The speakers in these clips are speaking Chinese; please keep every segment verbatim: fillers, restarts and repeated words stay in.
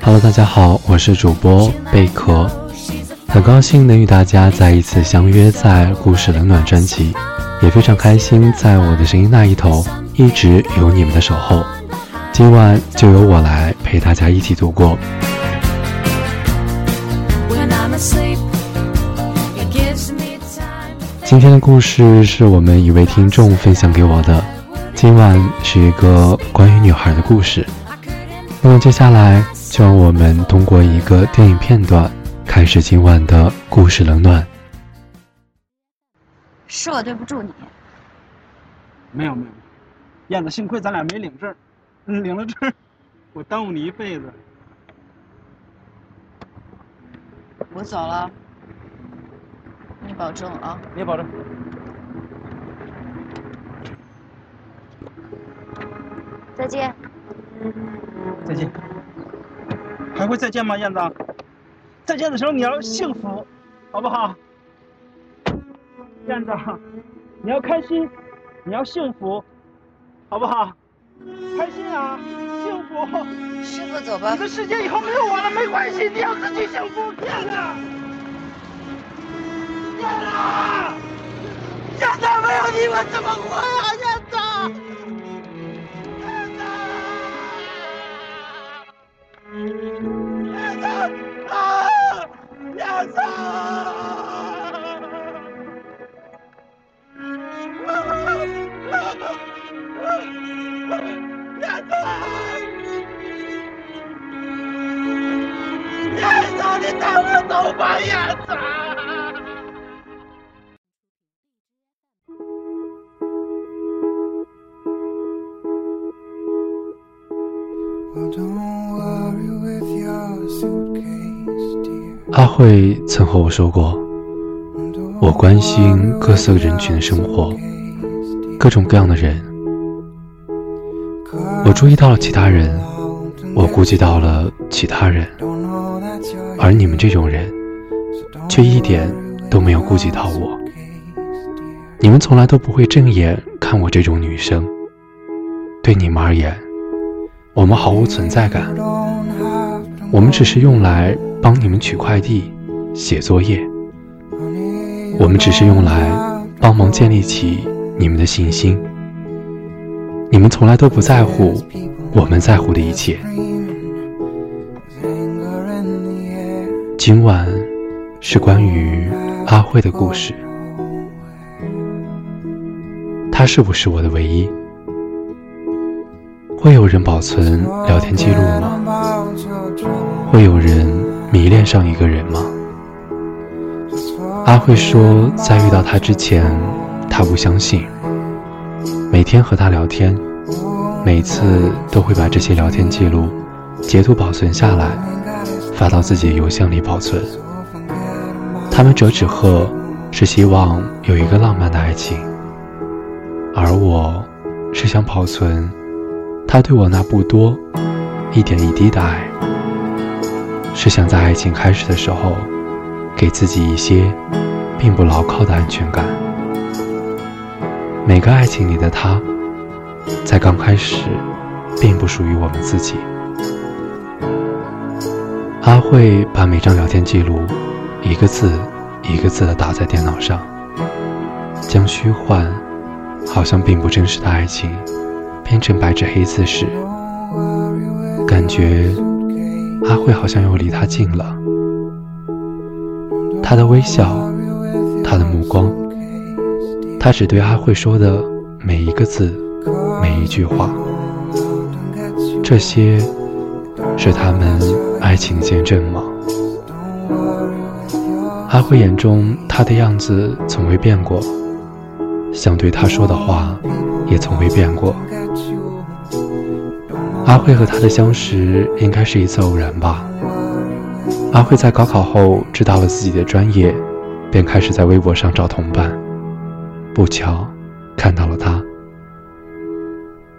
Hello， 大家好，我是主播贝壳，很高兴能与大家再一次相约在故事冷暖专辑，也非常开心在我的声音那一头一直有你们的守候。今晚就由我来陪大家一起度过。今天的故事是我们一位听众分享给我的，今晚是一个关于女孩的故事。那么接下来就让我们通过一个电影片段开始今晚的故事冷暖。是我对不住你。没有没有，燕子，幸亏咱俩没领证，领了证我耽误你一辈子。我走了，你保重啊！你保重。再见。再见。还会再见吗，燕子？再见的时候你要幸福，好不好？燕子，你要开心，你要幸福，好不好？开心啊，幸福。师傅，走吧。你的世界以后没有我了，没关系，你要自己幸福。燕子。燕子，燕子，没有你我怎么活呀，燕子，燕子，燕子啊，燕子，燕子，燕子，你带我走吧，燕子。阿慧曾和我说过，我关心各色人群的生活，各种各样的人。我注意到了其他人，我顾及到了其他人，而你们这种人，却一点都没有顾及到我。你们从来都不会正眼看我这种女生，对你们而言，我们毫无存在感，我们只是用来帮你们取快递、写作业，我们只是用来帮忙建立起你们的信心。你们从来都不在乎我们在乎的一切。今晚是关于阿慧的故事，她是不是我的唯一？会有人保存聊天记录吗？会有人迷恋上一个人吗？阿慧说，在遇到他之前，他不相信。每天和他聊天，每次都会把这些聊天记录截图保存下来，发到自己邮箱里保存。他们折纸鹤是希望有一个浪漫的爱情，而我是想保存他对我那不多一点一滴的爱，是想在爱情开始的时候给自己一些并不牢靠的安全感。每个爱情里的他，在刚开始并不属于我们自己。阿慧把每张聊天记录一个字一个字地打在电脑上，将虚幻好像并不真实的爱情变成白纸黑字时，感觉阿慧好像又离他近了。他的微笑，他的目光，他只对阿慧说的每一个字，每一句话，这些是他们爱情见证吗？阿慧眼中他的样子从未变过，想对他说的话也从未变过。阿慧和他的相识应该是一次偶然吧。阿慧在高考后知道了自己的专业，便开始在微博上找同伴，不巧看到了他。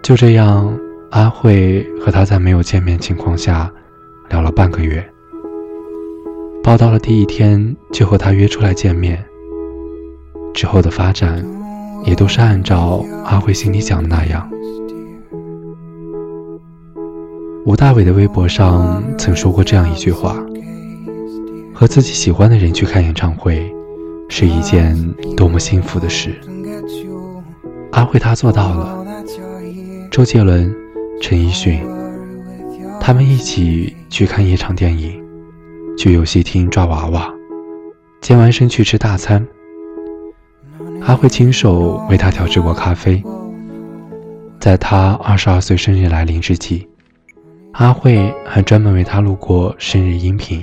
就这样，阿慧和他在没有见面情况下聊了半个月。报到了第一天就和他约出来见面，之后的发展也都是按照阿慧心里想的那样。吴大伟的微博上曾说过这样一句话：和自己喜欢的人去看演唱会，是一件多么幸福的事。阿慧他做到了，周杰伦、陈奕迅，他们一起去看一场电影，去游戏厅抓娃娃，健完身去吃大餐。阿慧亲手为他调制过咖啡。在他二十二岁生日来临之际，阿慧还专门为他录过生日音频。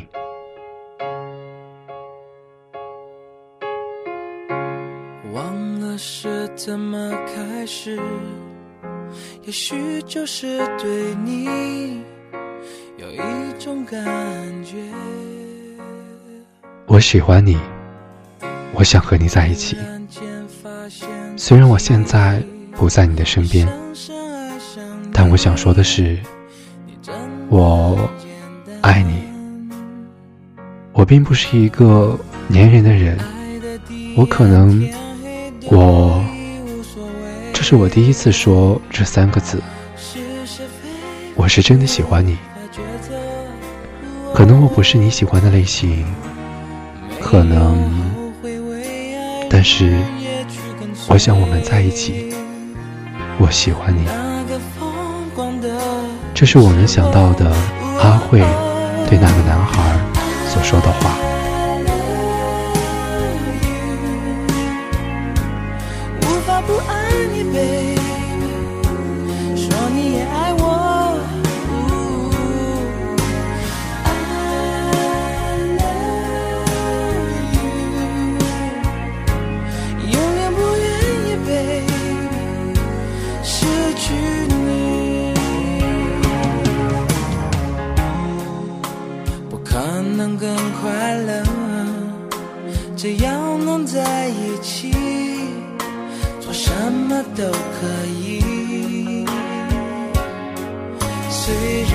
忘了是怎么开始，也许就是对你有一种感觉。我喜欢你，我想和你在一起，虽然我现在不在你的身边，但我想说的是，我爱你。我并不是一个粘人的人，我可能我这是我第一次说这三个字，我是真的喜欢你。可能我不是你喜欢的类型，可能，但是我想我们在一起，我喜欢你。这是我能想到的阿慧对那个男孩所说的话。无法不爱你 baby， 说你也爱我，哦，I love you， 永远不愿意 baby 失去你。不可能更快乐，只要能在一起，什么都可以。虽然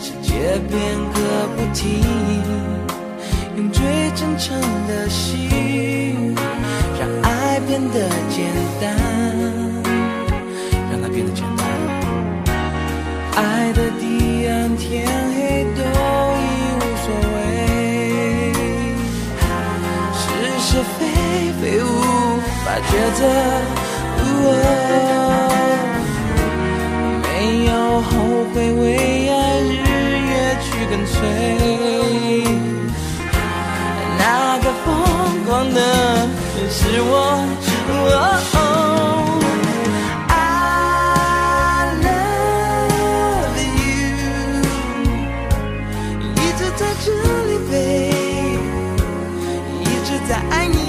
世界变个不停，用最真诚的心，让爱变得简单，让它变得简单。爱的彼岸天黑都已无所谓，是是非非无把抉择，没有后悔，为爱日夜去跟随。那个疯狂的是我，哦，I love you， 一直在这里 baby， 一直在爱你。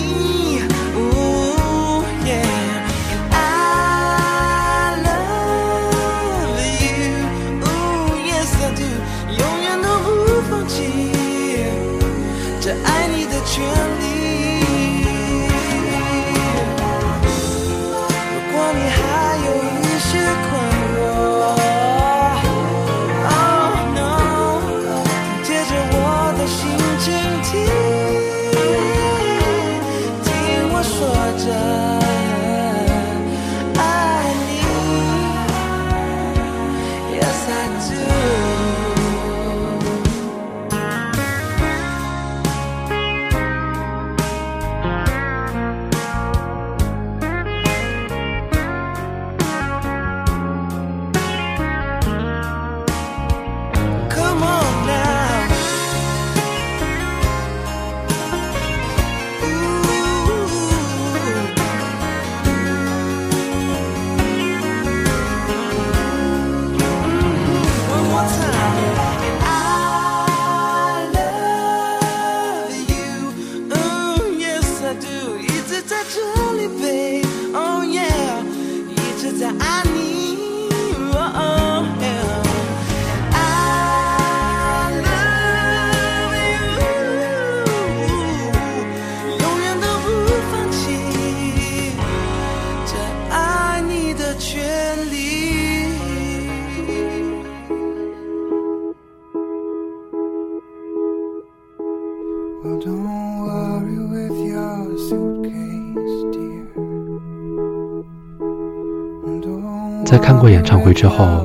在看过演唱会之后，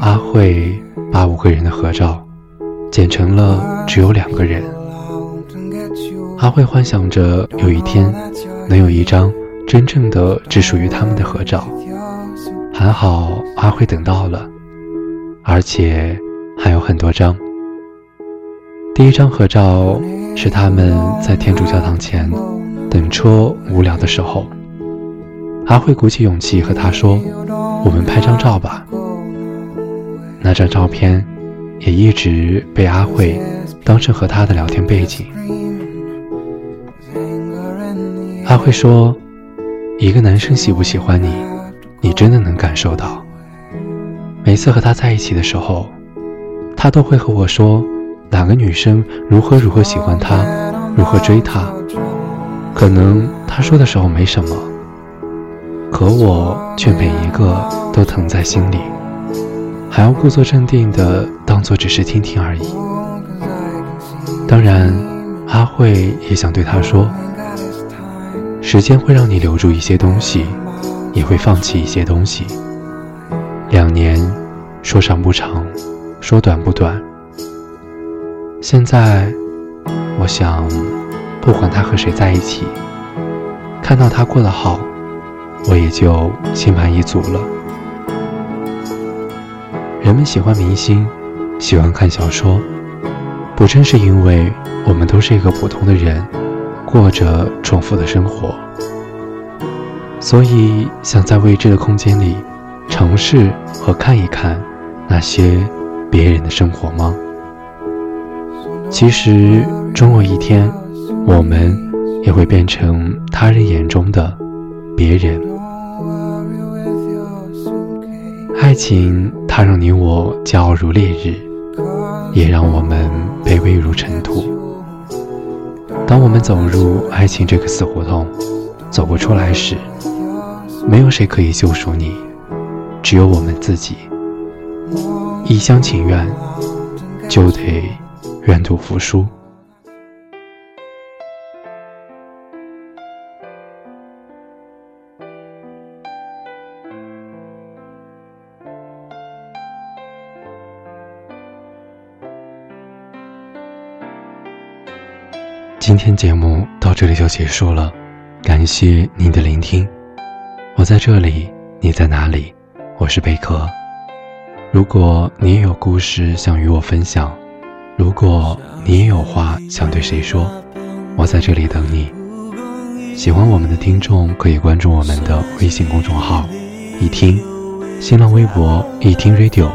阿慧把五个人的合照剪成了只有两个人。阿慧幻想着有一天能有一张真正的只属于他们的合照，还好阿慧等到了，而且还有很多张。第一张合照是他们在天主教堂前等车无聊的时候，阿慧鼓起勇气和他说，我们拍张照吧。那张照片也一直被阿慧当成和他的聊天背景。阿慧说，一个男生喜不喜欢你，你真的能感受到。每次和他在一起的时候，他都会和我说哪个女生如何如何喜欢他，如何追他。可能他说的时候没什么，可我却每一个都疼在心里，还要故作镇定的当作只是听听而已。当然阿慧也想对他说，时间会让你留住一些东西，也会放弃一些东西。两年说长不长，说短不短。现在我想，不管他和谁在一起，看到他过得好，我也就心满意足了。人们喜欢明星，喜欢看小说，不正是因为我们都是一个普通的人，过着重复的生活，所以想在未知的空间里尝试和看一看那些别人的生活吗？其实终有一天，我们也会变成他人眼中的别人。爱情它让你我骄傲如烈日，也让我们卑微如尘土。当我们走入爱情这个死胡同，走不出来时，没有谁可以救赎你，只有我们自己。一厢情愿，就得愿赌服输。今天节目到这里就结束了，感谢您的聆听。我在这里，你在哪里？我是贝壳。如果你也有故事想与我分享，如果你也有话想对谁说，我在这里等你。喜欢我们的听众可以关注我们的微信公众号一听，新浪微博一听 radio，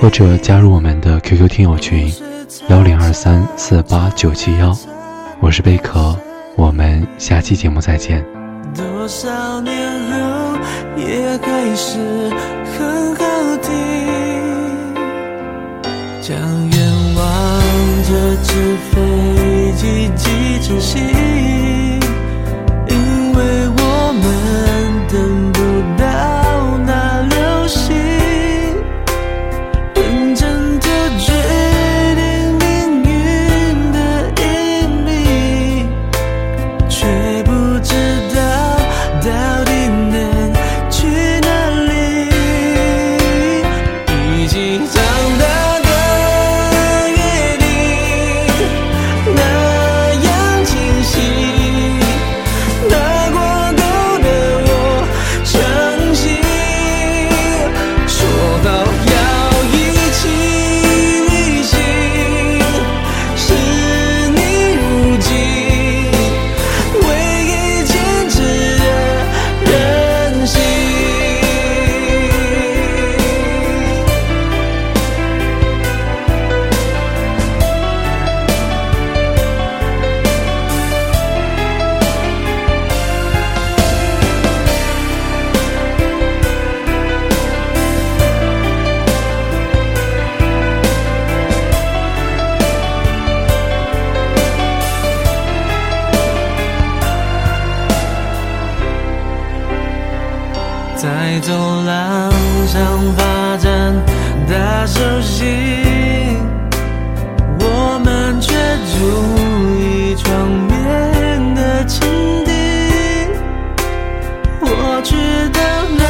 或者加入我们的 Q Q 听友群幺零二三四八九七幺。我是贝壳，我们下期节目再见。多少年后也还是很好听，将愿望这只飞机寄出心，因为我们等不到那流星，认真的追在走廊上发展大手心，我们却注意窗面的情敌，我知道